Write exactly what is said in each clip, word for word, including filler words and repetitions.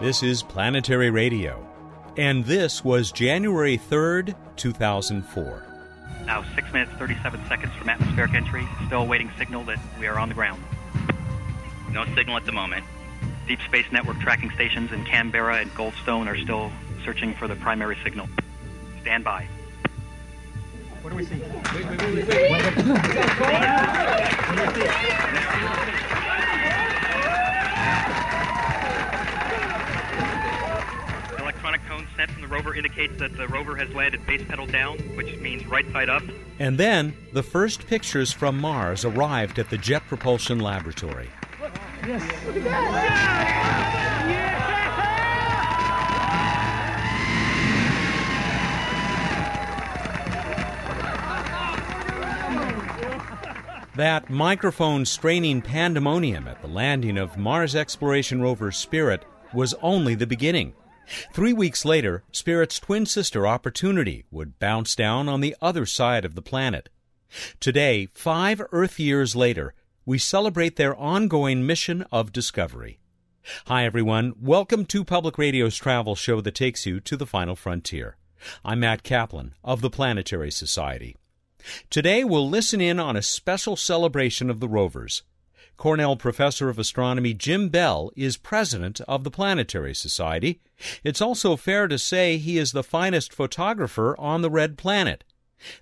This is Planetary Radio, and this was January third, two thousand four. Now six minutes, thirty-seven seconds from atmospheric entry. Still awaiting signal that we are on the ground. No signal at the moment. Deep Space Network tracking stations in Canberra and Goldstone are still searching for the primary signal. Stand by. What do we see? Wait, wait, wait, wait, wait. What do we see? The electronic cone sent from the rover indicates that the rover has landed base pedal down, which means right side up. And then the first pictures from Mars arrived at the Jet Propulsion Laboratory. Look, yes. Look at that! Yeah. Yeah. That microphone-straining pandemonium at the landing of Mars Exploration Rover Spirit was only the beginning. Three weeks later, Spirit's twin sister Opportunity would bounce down on the other side of the planet. Today, five Earth years later, we celebrate their ongoing mission of discovery. Hi, everyone. Welcome to Public Radio's travel show that takes you to the final frontier. I'm Matt Kaplan of the Planetary Society. Today we'll listen in on a special celebration of the rovers. Cornell professor of astronomy Jim Bell is president of the Planetary Society. It's also fair to say he is the finest photographer on the Red Planet.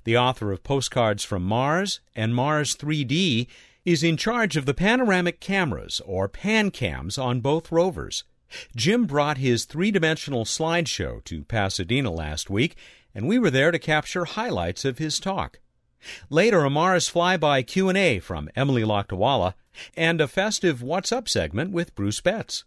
The author of Postcards from Mars and Mars three D is in charge of the panoramic cameras, or PanCams, on both rovers. Jim brought his three-dimensional slideshow to Pasadena last week, and we were there to capture highlights of his talk. Later, a Mars Flyby Q and A from Emily Lakdawalla and a festive What's Up segment with Bruce Betts.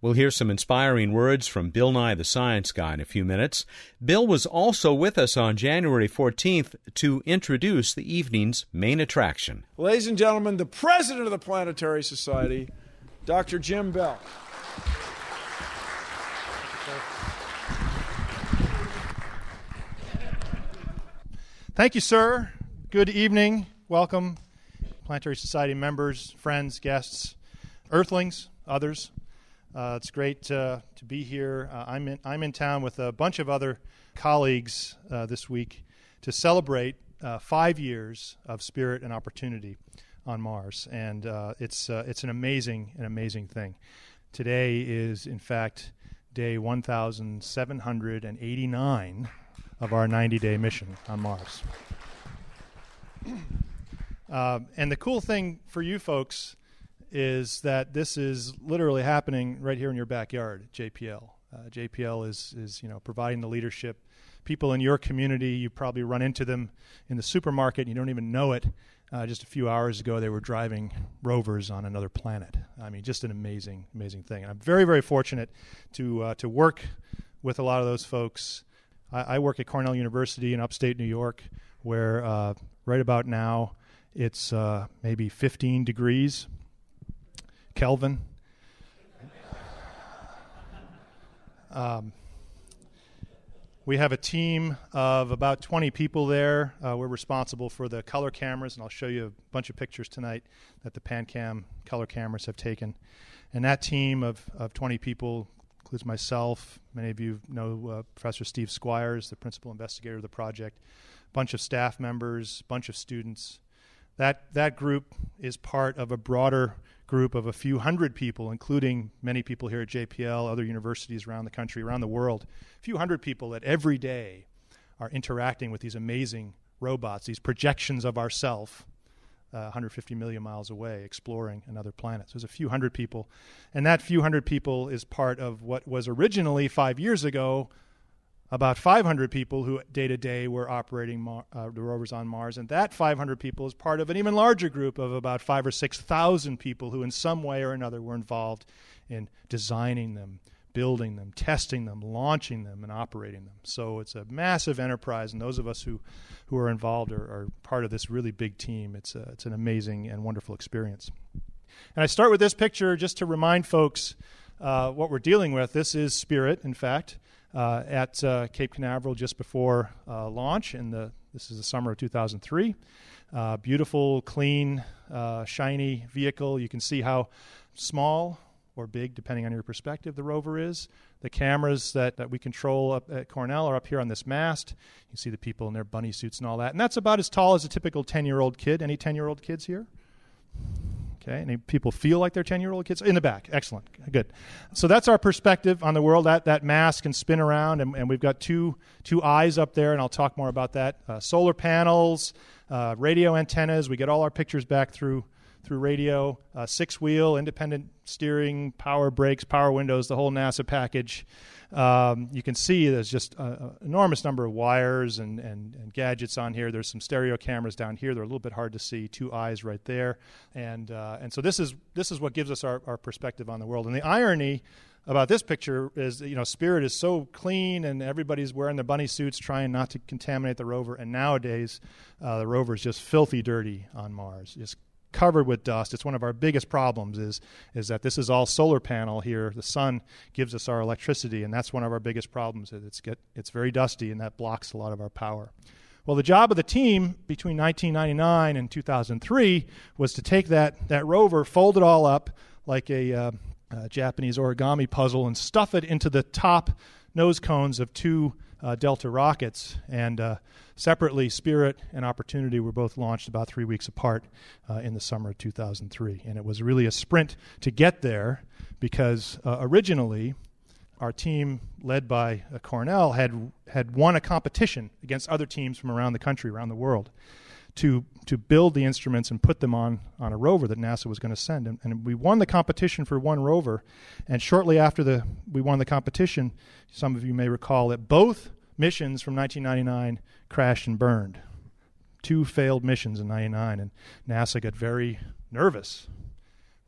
We'll hear some inspiring words from Bill Nye the Science Guy in a few minutes. Bill was also with us on January fourteenth to introduce the evening's main attraction. Ladies and gentlemen, the president of the Planetary Society, Doctor Jim Bell. Thank you, sir. Good evening. Welcome, Planetary Society members, friends, guests, Earthlings, others. Uh, it's great uh, to be here. Uh, I'm in, I'm in town with a bunch of other colleagues uh, this week to celebrate uh, five years of Spirit and Opportunity on Mars, and uh, it's uh, it's an amazing, an amazing thing. Today is, in fact, day one thousand seven hundred eighty-nine. Of our ninety-day mission on Mars. Uh, and the cool thing for you folks is that this is literally happening right here in your backyard, J P L. Uh, J P L is, is you know, providing the leadership. People in your community, you probably run into them in the supermarket, and you don't even know it. Uh, just a few hours ago, they were driving rovers on another planet. I mean, just an amazing, amazing thing. And I'm very, very fortunate to uh, to work with a lot of those folks. I work at Cornell University in upstate New York, where uh, right about now it's uh, maybe fifteen degrees Kelvin. Um, we have a team of about twenty people there. Uh, we're responsible for the color cameras, and I'll show you a bunch of pictures tonight that the PanCam color cameras have taken. And that team of, of twenty people includes myself. Many of you know uh, Professor Steve Squires, the principal investigator of the project, bunch of staff members, bunch of students. That that group is part of a broader group of a few hundred people, including many people here at J P L, other universities around the country, around the world. A few hundred people that every day are interacting with these amazing robots, these projections of ourselves, Uh, one hundred fifty million miles away, exploring another planet. So there's a few hundred people, and that few hundred people is part of what was originally five years ago about five hundred people who day to day were operating Mar- uh, the rovers on Mars, and that five hundred people is part of an even larger group of about five or six thousand people who in some way or another were involved in designing them, building them, testing them, launching them, and operating them. So it's a massive enterprise, and those of us who, who are involved are, are part of this really big team. It's a, it's an amazing and wonderful experience. And I start with this picture just to remind folks uh, what we're dealing with. This is Spirit, in fact, uh, at uh, Cape Canaveral just before uh, launch. In the this is the summer of two thousand three. Uh, beautiful, clean, uh, shiny vehicle. You can see how small or big, depending on your perspective, the rover is. The cameras that, that we control up at Cornell are up here on this mast. You can see the people in their bunny suits and all that. And that's about as tall as a typical ten-year-old kid. Any ten-year-old kids here? Okay, any people feel like they're ten-year-old kids? In the back, excellent, good. So that's our perspective on the world. That that mass can spin around, and, and we've got two two eyes up there, and I'll talk more about that. Uh, solar panels, uh, radio antennas, we get all our pictures back through through radio, uh, six-wheel, independent steering, power brakes, power windows, the whole NASA package. Um, you can see there's just an enormous number of wires and, and, and gadgets on here. There's some stereo cameras down here. They're a little bit hard to see, two eyes right there. And uh, and so this is this is what gives us our, our perspective on the world. And the irony about this picture is, you know, Spirit is so clean and everybody's wearing their bunny suits trying not to contaminate the rover. And nowadays uh, the rover is just filthy dirty on Mars, just covered with dust. It's one of our biggest problems is is that this is all solar panel here. The sun gives us our electricity, and that's one of our biggest problems. It's get it's very dusty, and that blocks a lot of our power. Well, the job of the team between nineteen ninety-nine and two thousand three was to take that that rover, fold it all up like a, uh, a Japanese origami puzzle, and stuff it into the top nose cones of two Uh, Delta rockets, and uh, separately Spirit and Opportunity were both launched about three weeks apart uh, in the summer of two thousand three, and it was really a sprint to get there because uh, originally our team led by uh, Cornell had had won a competition against other teams from around the country, around the world, to to build the instruments and put them on on a rover that NASA was going to send, and, and we won the competition for one rover. And shortly after the we won the competition, some of you may recall that both missions from nineteen ninety-nine crashed and burned. Two failed missions in ninety-nine, and NASA got very nervous.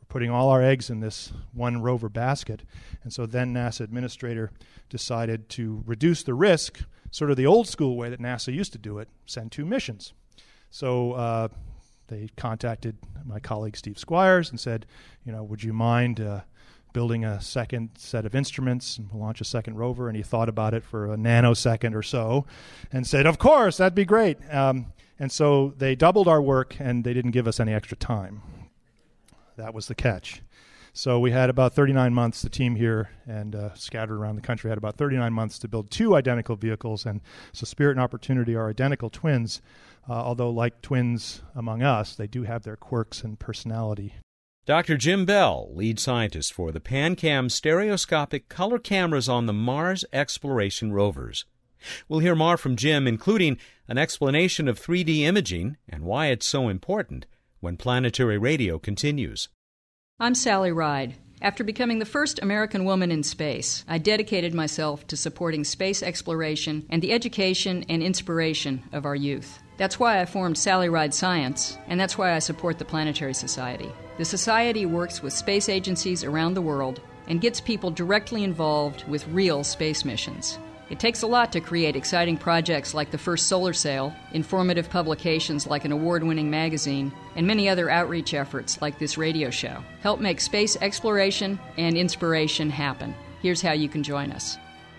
We're putting all our eggs in this one rover basket. And so then NASA administrator decided to reduce the risk, sort of the old school way that NASA used to do it, send two missions. So uh, they contacted my colleague Steve Squires and said, you know, would you mind uh, building a second set of instruments and we'll launch a second rover? And he thought about it for a nanosecond or so and said, of course, that'd be great. Um, and so they doubled our work, and they didn't give us any extra time. That was the catch. So we had about thirty-nine months, the team here and uh, scattered around the country had about thirty-nine months to build two identical vehicles. And so Spirit and Opportunity are identical twins, uh, although like twins among us, they do have their quirks and personality. Doctor Jim Bell, lead scientist for the PanCam stereoscopic color cameras on the Mars Exploration Rovers. We'll hear more from Jim, including an explanation of three D imaging and why it's so important, when Planetary Radio continues. I'm Sally Ride. After becoming the first American woman in space, I dedicated myself to supporting space exploration and the education and inspiration of our youth. That's why I formed Sally Ride Science, and that's why I support the Planetary Society. The Society works with space agencies around the world and gets people directly involved with real space missions. It takes a lot to create exciting projects like the first solar sail, informative publications like an award-winning magazine, and many other outreach efforts like this radio show. Help make space exploration and inspiration happen. Here's how you can join us.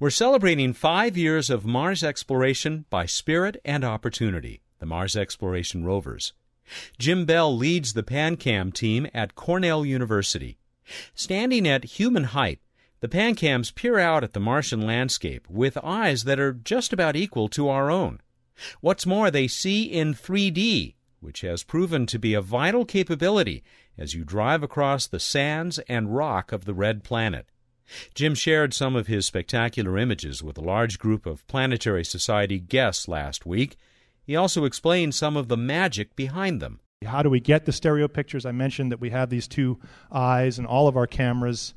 We're celebrating five years of Mars exploration by Spirit and Opportunity, the Mars Exploration Rovers. Jim Bell leads the PanCam team at Cornell University. Standing at human height, the PanCams peer out at the Martian landscape with eyes that are just about equal to our own. What's more, they see in three D, which has proven to be a vital capability as you drive across the sands and rock of the Red Planet. Jim shared some of his spectacular images with a large group of Planetary Society guests last week. He also explained some of the magic behind them. How do we get the stereo pictures? I mentioned that we have these two eyes, and all of our cameras,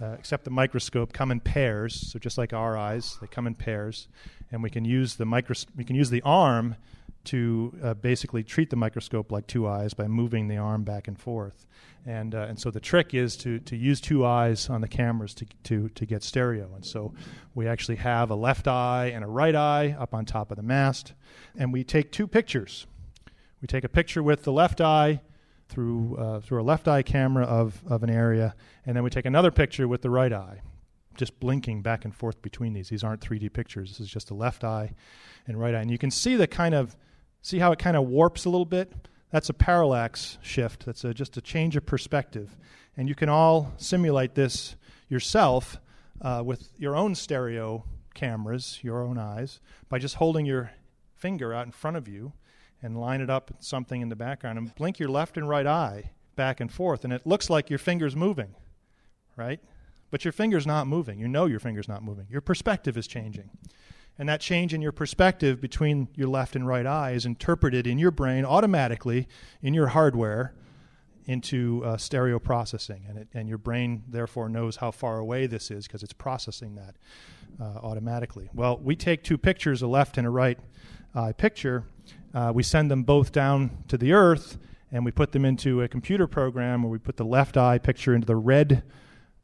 uh, except the microscope, come in pairs. So just like our eyes, they come in pairs, and we can use the micros- we can use the arm to uh, basically treat the microscope like two eyes by moving the arm back and forth. And uh, and so the trick is to, to use two eyes on the cameras to, to, to get stereo. And so we actually have a left eye and a right eye up on top of the mast, and we take two pictures. We take a picture with the left eye through uh, through a left eye camera of, of an area, and then we take another picture with the right eye, just blinking back and forth between these. These aren't three D pictures. This is just the left eye and right eye. And you can see the kind of, see how it kind of warps a little bit? That's a parallax shift. That's a, just a change of perspective. And you can all simulate this yourself uh, with your own stereo cameras, your own eyes, by just holding your finger out in front of you and line it up with something in the background and blink your left and right eye back and forth. And it looks like your finger's moving, right? But your finger's not moving. You know your finger's not moving. Your perspective is changing. And that change in your perspective between your left and right eye is interpreted in your brain automatically in your hardware into uh, stereo processing. And, it, and your brain, therefore, knows how far away this is because it's processing that uh, automatically. Well, we take two pictures, a left and a right eye picture. Uh, we send them both down to the Earth, and we put them into a computer program where we put the left eye picture into the red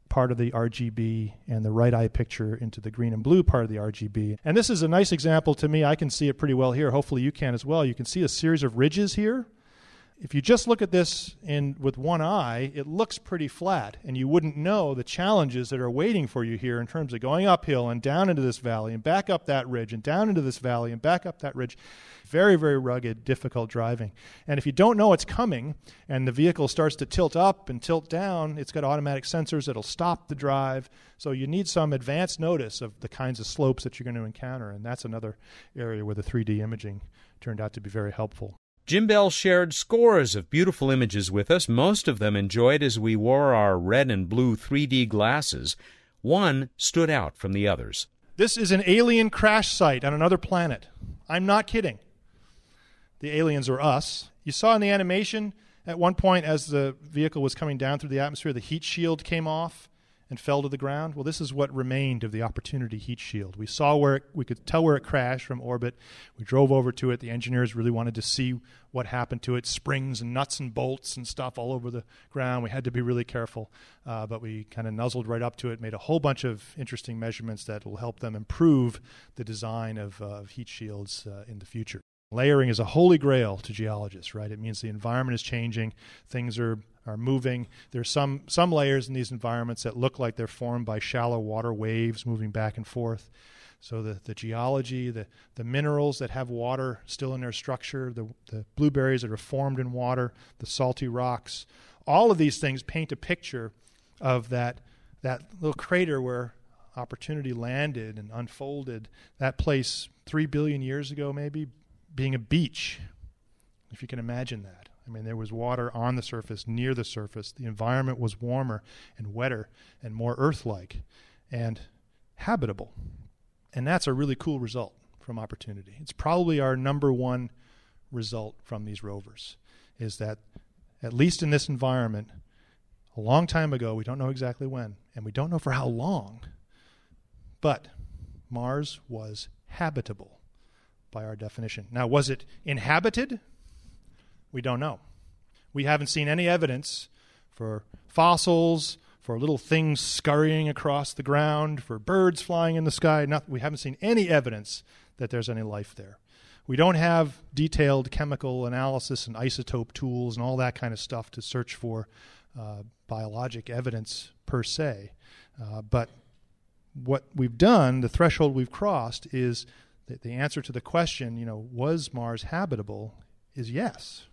part of the R G B and the right eye picture into the green and blue part of the R G B. And this is a nice example to me. I can see it pretty well here. Hopefully you can as well. You can see a series of ridges here. If you just look at this in with one eye, it looks pretty flat, and you wouldn't know the challenges that are waiting for you here in terms of going uphill and down into this valley and back up that ridge and down into this valley and back up that ridge. Very, very rugged, difficult driving. And if you don't know it's coming and the vehicle starts to tilt up and tilt down, it's got automatic sensors that'll stop the drive. So you need some advance notice of the kinds of slopes that you're going to encounter, and that's another area where the three D imaging turned out to be very helpful. Jim Bell shared scores of beautiful images with us, most of them enjoyed as we wore our red and blue three D glasses. One stood out from the others. This is an alien crash site on another planet. I'm not kidding. The aliens are us. You saw in the animation at one point as the vehicle was coming down through the atmosphere, the heat shield came off and fell to the ground. Well, this is what remained of the Opportunity heat shield. We saw where it, we could tell where it crashed from orbit. We drove over to it. The engineers really wanted to see what happened to it. Springs and nuts and bolts and stuff all over the ground. We had to be really careful, uh, but we kind of nuzzled right up to it, made a whole bunch of interesting measurements that will help them improve the design of, uh, of heat shields uh, in the future. Layering is a holy grail to geologists, right? It means the environment is changing, things are are moving. There's some some layers in these environments that look like they're formed by shallow water waves moving back and forth. So the, the geology, the, the minerals that have water still in their structure, the, the blueberries that are formed in water, the salty rocks, all of these things paint a picture of that that little crater where Opportunity landed and unfolded. That place three billion years ago maybe being a beach, if you can imagine that. I mean, there was water on the surface, near the surface. The environment was warmer and wetter and more Earth-like and habitable. And that's a really cool result from Opportunity. It's probably our number one result from these rovers, is that at least in this environment, a long time ago, we don't know exactly when, and we don't know for how long, but Mars was habitable by our definition. Now, was it inhabited? We don't know. We haven't seen any evidence for fossils, for little things scurrying across the ground, for birds flying in the sky. Not, we haven't seen any evidence that there's any life there. We don't have detailed chemical analysis and isotope tools and all that kind of stuff to search for uh, biologic evidence per se. Uh, but what we've done, the threshold we've crossed, is that the answer to the question, you know, was Mars habitable, is yes,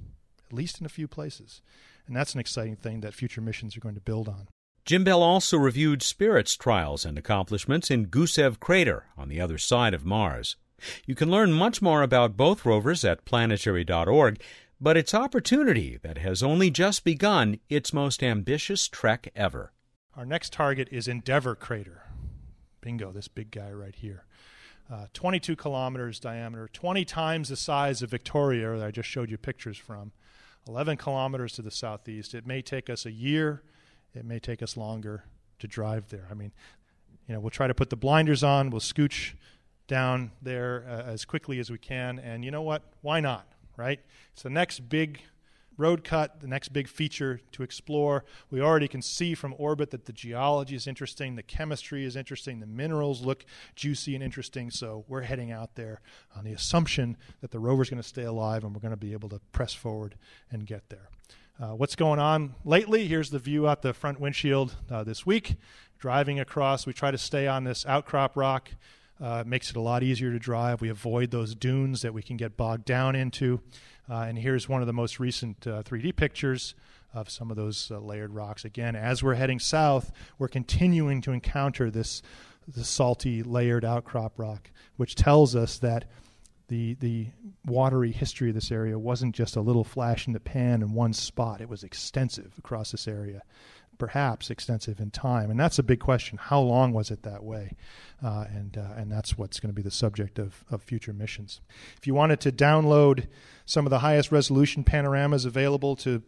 at least in a few places. And that's an exciting thing that future missions are going to build on. Jim Bell also reviewed Spirit's trials and accomplishments in Gusev Crater on the other side of Mars. You can learn much more about both rovers at planetary dot org, but it's Opportunity that has only just begun its most ambitious trek ever. Our next target is Endeavour Crater. Bingo, this big guy right here. Uh, twenty-two kilometers diameter, twenty times the size of Victoria that I just showed you pictures from, eleven kilometers to the southeast. It may take us a year. It may take us longer to drive there. I mean, you know, we'll try to put the blinders on. We'll scooch down there uh, as quickly as we can. And you know what? Why not, right? It's the next big road cut, the next big feature to explore. We already can see from orbit that the geology is interesting, the chemistry is interesting, the minerals look juicy and interesting, so we're heading out there on the assumption that the rover's going to stay alive and we're going to be able to press forward and get there. Uh, what's going on lately? Here's the view out the front windshield uh, this week. Driving across, we try to stay on this outcrop rock. Uh, it makes it a lot easier to drive. We avoid those dunes that we can get bogged down into. Uh, and here's one of the most recent uh, three D pictures of some of those uh, layered rocks. Again, as we're heading south, we're continuing to encounter this, this salty layered outcrop rock, which tells us that the the watery history of this area wasn't just a little flash in the pan in one spot. It was extensive across this area, perhaps extensive in time. And that's a big question. How long was it that way? Uh, and uh, and that's what's going to be the subject of, of future missions. If you wanted to download some of the highest resolution panoramas available to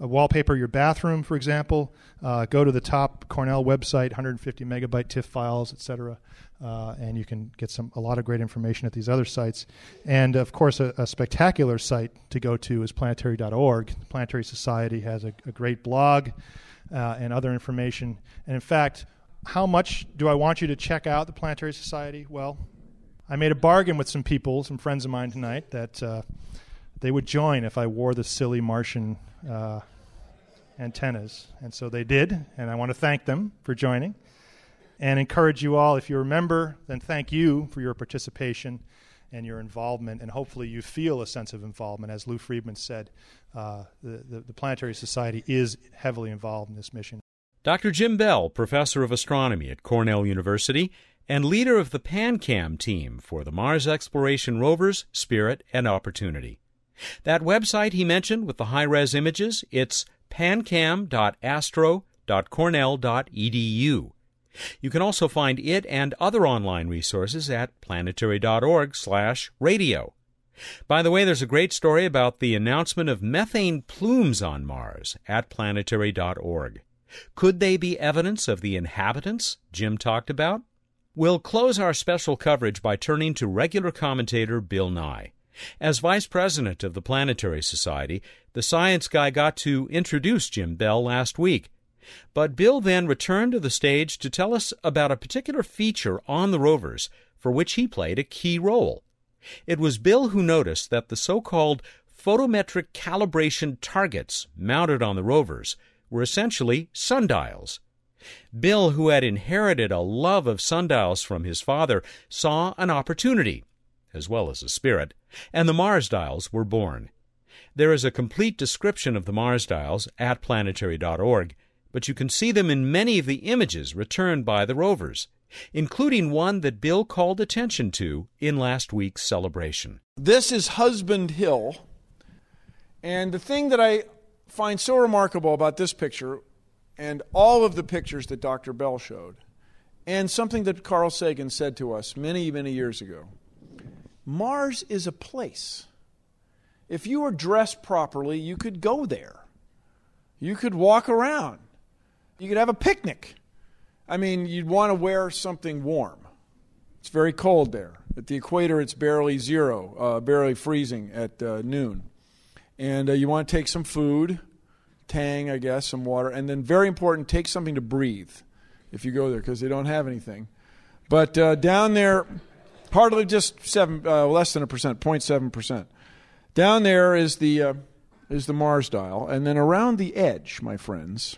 uh, wallpaper your bathroom, for example, uh, go to the top Cornell website, one hundred fifty megabyte TIFF files, et cetera, uh, and you can get some a lot of great information at these other sites. And, of course, a, a spectacular site to go to is planetary dot org. The Planetary Society has a, a great blog Uh, and other information. And in fact, how much do I want you to check out the Planetary Society? Well, I made a bargain with some people, some friends of mine tonight, that uh, they would join if I wore the silly Martian uh, antennas. And so they did, and I want to thank them for joining and encourage you all, if you remember, then thank you for your participation and your involvement, and hopefully you feel a sense of involvement. As Lou Friedman said, uh, the, the, the Planetary Society is heavily involved in this mission. Doctor Jim Bell, professor of astronomy at Cornell University and leader of the PanCam team for the Mars Exploration Rovers, Spirit, and Opportunity. That website he mentioned with the high-res images, it's pancam dot astro dot cornell dot e d u. You can also find it and other online resources at planetary dot org slash radio. By the way, there's a great story about the announcement of methane plumes on Mars at planetary dot org. Could they be evidence of the inhabitants Jim talked about? We'll close our special coverage by turning to regular commentator Bill Nye. As vice president of the Planetary Society, the science guy got to introduce Jim Bell last week. But Bill then returned to the stage to tell us about a particular feature on the rovers for which he played a key role. It was Bill who noticed that the so-called photometric calibration targets mounted on the rovers were essentially sundials. Bill, who had inherited a love of sundials from his father, saw an opportunity, as well as a spirit, and the Mars dials were born. There is a complete description of the Mars dials at planetary dot org, but you can see them in many of the images returned by the rovers, including one that Bill called attention to in last week's celebration. This is Husband Hill, and the thing that I find so remarkable about this picture and all of the pictures that Doctor Bell showed, and something that Carl Sagan said to us many, many years ago, Mars is a place. If you were dressed properly, you could go there. You could walk around. You could have a picnic. I mean, you'd want to wear something warm. It's very cold there. At the equator, it's barely zero, uh, barely freezing at uh, noon. And uh, you want to take some food, Tang, I guess, some water. And then, very important, take something to breathe if you go there, because they don't have anything. But uh, down there, hardly just seven, uh, less than a percent, zero point seven percent. Down there is the... Uh, is the Mars dial, and then around the edge, my friends,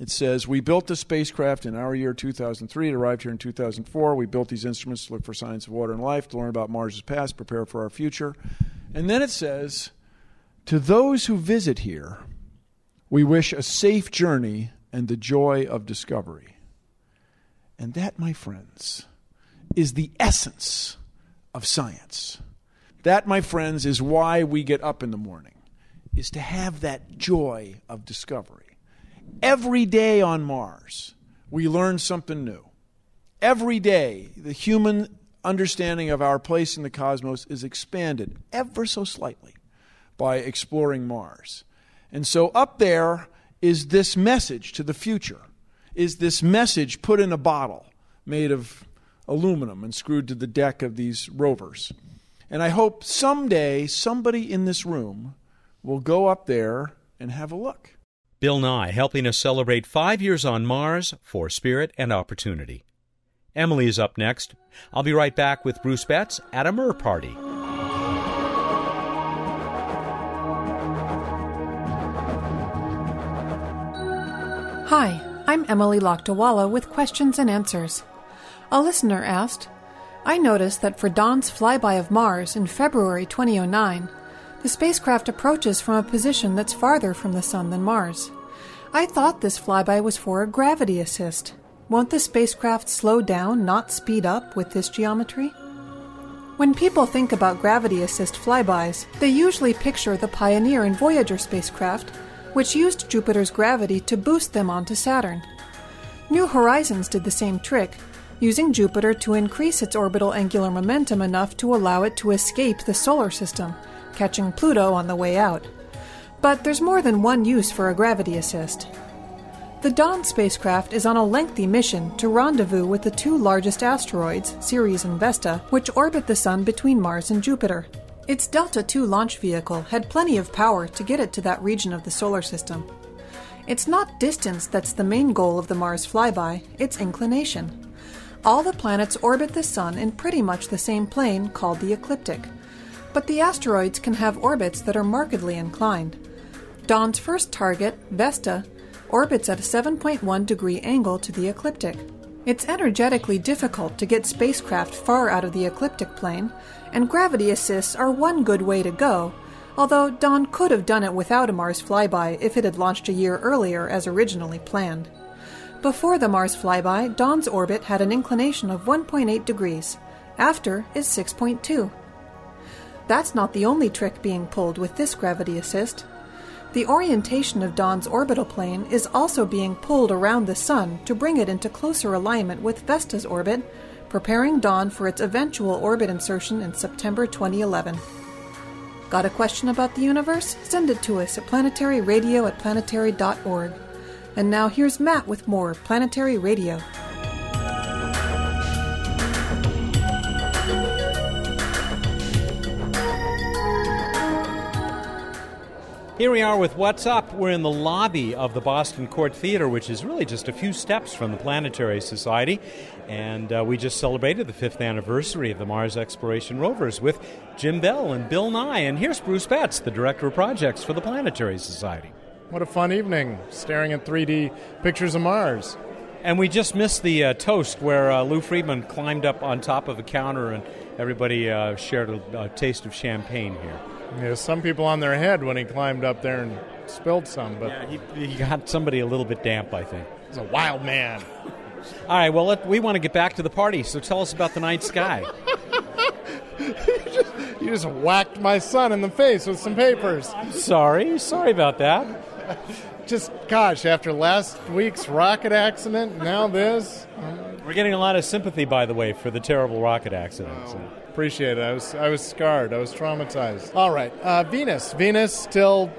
it says, we built the spacecraft in our year two thousand three. It arrived here in two thousand four. We built these instruments to look for signs of water and life, to learn about Mars' past, prepare for our future. And then it says, to those who visit here, we wish a safe journey and the joy of discovery. And that, my friends, is the essence of science. That, my friends, is why we get up in the morning, is to have that joy of discovery. Every day on Mars, we learn something new. Every day, the human understanding of our place in the cosmos is expanded ever so slightly by exploring Mars. And so up there is this message to the future, is this message put in a bottle made of aluminum and screwed to the deck of these rovers. And I hope someday somebody in this room will go up there and have a look. Bill Nye helping us celebrate five years on Mars for Spirit and Opportunity. Emily is up next. I'll be right back with Bruce Betts at a M E R party. Hi, I'm Emily Lakdawalla with Questions and Answers. A listener asked, I noticed that for Dawn's flyby of Mars in February twenty oh nine, the spacecraft approaches from a position that's farther from the Sun than Mars. I thought this flyby was for a gravity assist. Won't the spacecraft slow down, not speed up, with this geometry? When people think about gravity assist flybys, they usually picture the Pioneer and Voyager spacecraft, which used Jupiter's gravity to boost them onto Saturn. New Horizons did the same trick, using Jupiter to increase its orbital angular momentum enough to allow it to escape the solar system, catching Pluto on the way out. But there's more than one use for a gravity assist. The Dawn spacecraft is on a lengthy mission to rendezvous with the two largest asteroids, Ceres and Vesta, which orbit the Sun between Mars and Jupiter. Its Delta two launch vehicle had plenty of power to get it to that region of the solar system. It's not distance that's the main goal of the Mars flyby, it's inclination. All the planets orbit the Sun in pretty much the same plane, called the ecliptic. But the asteroids can have orbits that are markedly inclined. Dawn's first target, Vesta, orbits at a seven point one degree angle to the ecliptic. It's energetically difficult to get spacecraft far out of the ecliptic plane, and gravity assists are one good way to go, although Dawn could have done it without a Mars flyby if it had launched a year earlier as originally planned. Before the Mars flyby, Dawn's orbit had an inclination of one point eight degrees. After is six point two. That's not the only trick being pulled with this gravity assist. The orientation of Dawn's orbital plane is also being pulled around the Sun to bring it into closer alignment with Vesta's orbit, preparing Dawn for its eventual orbit insertion in September twenty eleven. Got a question about the universe? Send it to us at planetary radio at planetary dot org. And now here's Matt with more Planetary Radio. Here we are with What's Up. We're in the lobby of the Boston Court Theater, which is really just a few steps from the Planetary Society. And uh, we just celebrated the fifth anniversary of the Mars Exploration Rovers with Jim Bell and Bill Nye. And here's Bruce Betts, the Director of Projects for the Planetary Society. What a fun evening, staring at three D pictures of Mars. And we just missed the uh, toast where uh, Lou Friedman climbed up on top of a counter and everybody uh, shared a, a taste of champagne here. Yeah, some people on their head when he climbed up there and spilled some. But yeah, he, he got somebody a little bit damp, I think. He's a wild man. All right, well, let, we want to get back to the party, so tell us about the night sky. you, just, you just whacked my son in the face with some papers. I'm sorry. Sorry about that. Just, gosh, after last week's rocket accident, now this. Um, We're getting a lot of sympathy, by the way, for the terrible rocket accident. Wow. So. Appreciate it. I was I was scarred. I was traumatized. All right. Uh, Venus. Venus still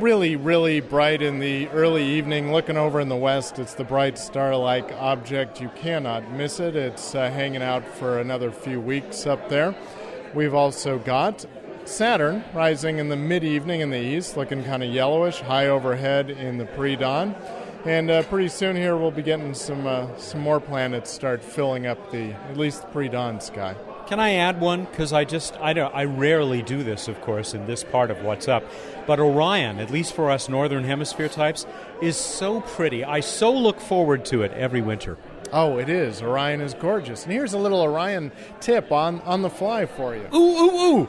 really, really bright in the early evening. Looking over in the west, it's the bright star-like object. You cannot miss it. It's uh, hanging out for another few weeks up there. We've also got Saturn rising in the mid-evening in the east, looking kind of yellowish, high overhead in the pre-dawn. And uh, pretty soon here we'll be getting some uh, some more planets start filling up the, at least the pre-dawn sky. Can I add one? Because I just, I don't, I rarely do this, of course, in this part of What's Up. But Orion, at least for us Northern Hemisphere types, is so pretty. I so look forward to it every winter. Oh, it is. Orion is gorgeous. And here's a little Orion tip on, on the fly for you. Ooh, ooh,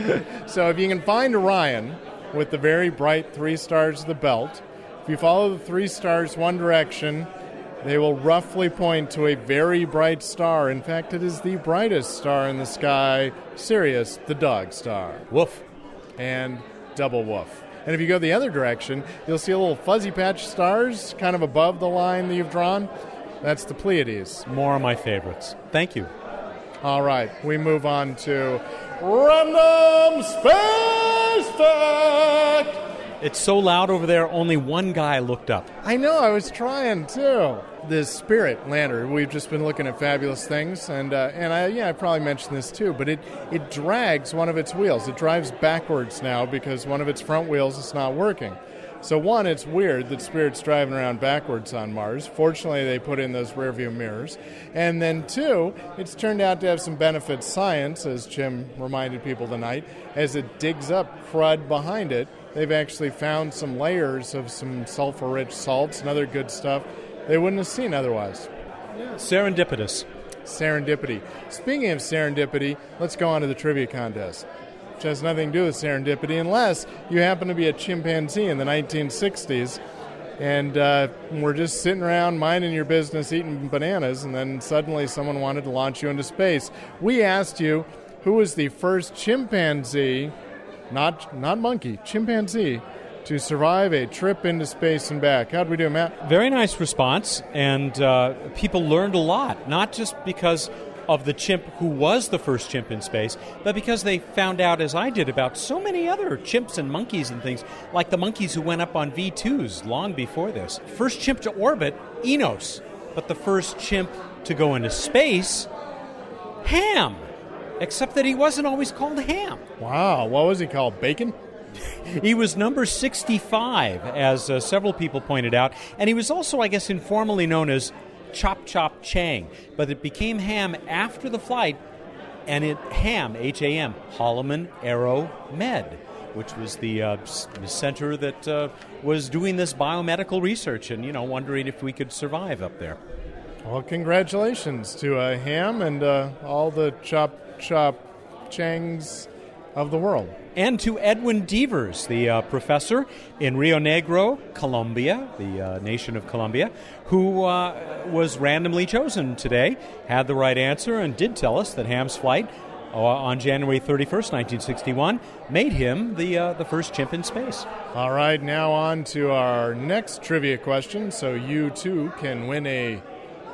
ooh. So if you can find Orion with the very bright three stars of the belt, if you follow the three stars one direction, they will roughly point to a very bright star. In fact, it is the brightest star in the sky, Sirius, the dog star. Woof. And double woof. And if you go the other direction, you'll see a little fuzzy patch of stars kind of above the line that you've drawn. That's the Pleiades. More of my favorites. Thank you. All right, we move on to Random Space Fact. It's so loud over there, only one guy looked up. I know, I was trying too. This Spirit lander, we've just been looking at fabulous things, and uh, and I yeah, I probably mentioned this too, but it, it drags one of its wheels. It drives backwards now because one of its front wheels is not working. So one, it's weird that Spirit's driving around backwards on Mars. Fortunately, they put in those rearview mirrors. And then two, it's turned out to have some benefit science, as Jim reminded people tonight, as it digs up crud behind it. They've actually found some layers of some sulfur-rich salts and other good stuff they wouldn't have seen otherwise. Yeah. Serendipitous. Serendipity. Speaking of serendipity, let's go on to the trivia contest, which has nothing to do with serendipity unless you happen to be a chimpanzee in the nineteen sixties and uh, were just sitting around minding your business eating bananas, and then suddenly someone wanted to launch you into space. We asked you who was the first chimpanzee, not not monkey, chimpanzee, to survive a trip into space and back. How'd we do, Matt? Very nice response, and uh, people learned a lot, not just because of the chimp who was the first chimp in space, but because they found out, as I did, about so many other chimps and monkeys and things, like the monkeys who went up on V twos long before this. First chimp to orbit, Enos, but the first chimp to go into space, Ham, except that he wasn't always called Ham. Wow, what was he called, Bacon? He was number sixty-five, as uh, several people pointed out, and he was also, I guess, informally known as Chop Chop Chang, but it became Ham after the flight, and it Ham, H A M, Holloman Aero Med, which was the uh, center that uh, was doing this biomedical research and, you know, wondering if we could survive up there. Well, congratulations to uh, Ham and uh, all the Chop Chop Changs of the world. And to Edwin Devers, the uh, professor in Rio Negro, Colombia, the uh, nation of Colombia, who uh, was randomly chosen today, had the right answer, and did tell us that Ham's flight uh, on January thirty-first, nineteen sixty-one, made him the, uh, the first chimp in space. All right, now on to our next trivia question, so you too can win a...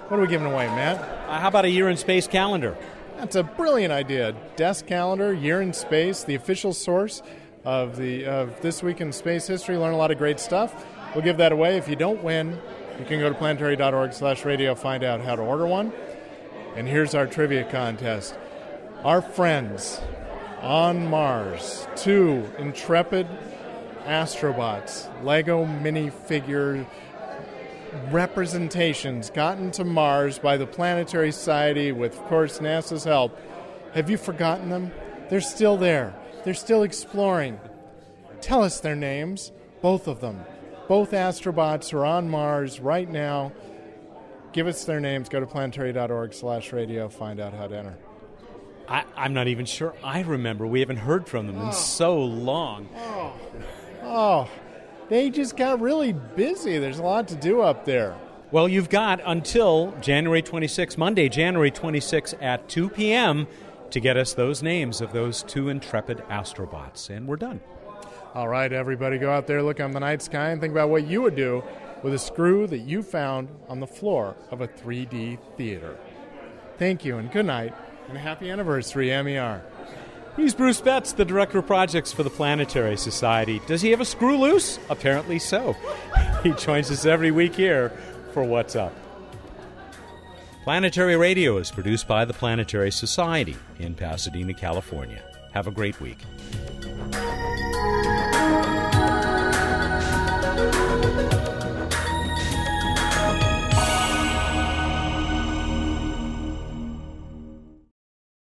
What are we giving away, Matt? Uh, how about a year in space calendar? That's a brilliant idea. Desk calendar, year in space, the official source of the of This Week in Space History. Learn a lot of great stuff. We'll give that away. If you don't win, you can go to planetary.org slash radio, find out how to order one. And here's our trivia contest. Our friends on Mars, two intrepid astrobots, Lego minifigure representations gotten to Mars by the Planetary Society with, of course, NASA's help. Have you forgotten them? They're still there. They're still exploring. Tell us their names, both of them. Both astrobots are on Mars right now. Give us their names. Go to planetary.org slash radio. Find out how to enter. I, I'm not even sure I remember. We haven't heard from them oh. in so long. Oh, oh. They just got really busy. There's a lot to do up there. Well, you've got until January twenty-sixth, Monday, January twenty-sixth at two p.m. to get us those names of those two intrepid astrobots. And we're done. All right, everybody, go out there, look on the night sky, and think about what you would do with a screw that you found on the floor of a three D theater. Thank you, and good night, and happy anniversary, M E R. He's Bruce Betts, the Director of Projects for the Planetary Society. Does he have a screw loose? Apparently so. He joins us every week here for What's Up. Planetary Radio is produced by the Planetary Society in Pasadena, California. Have a great week.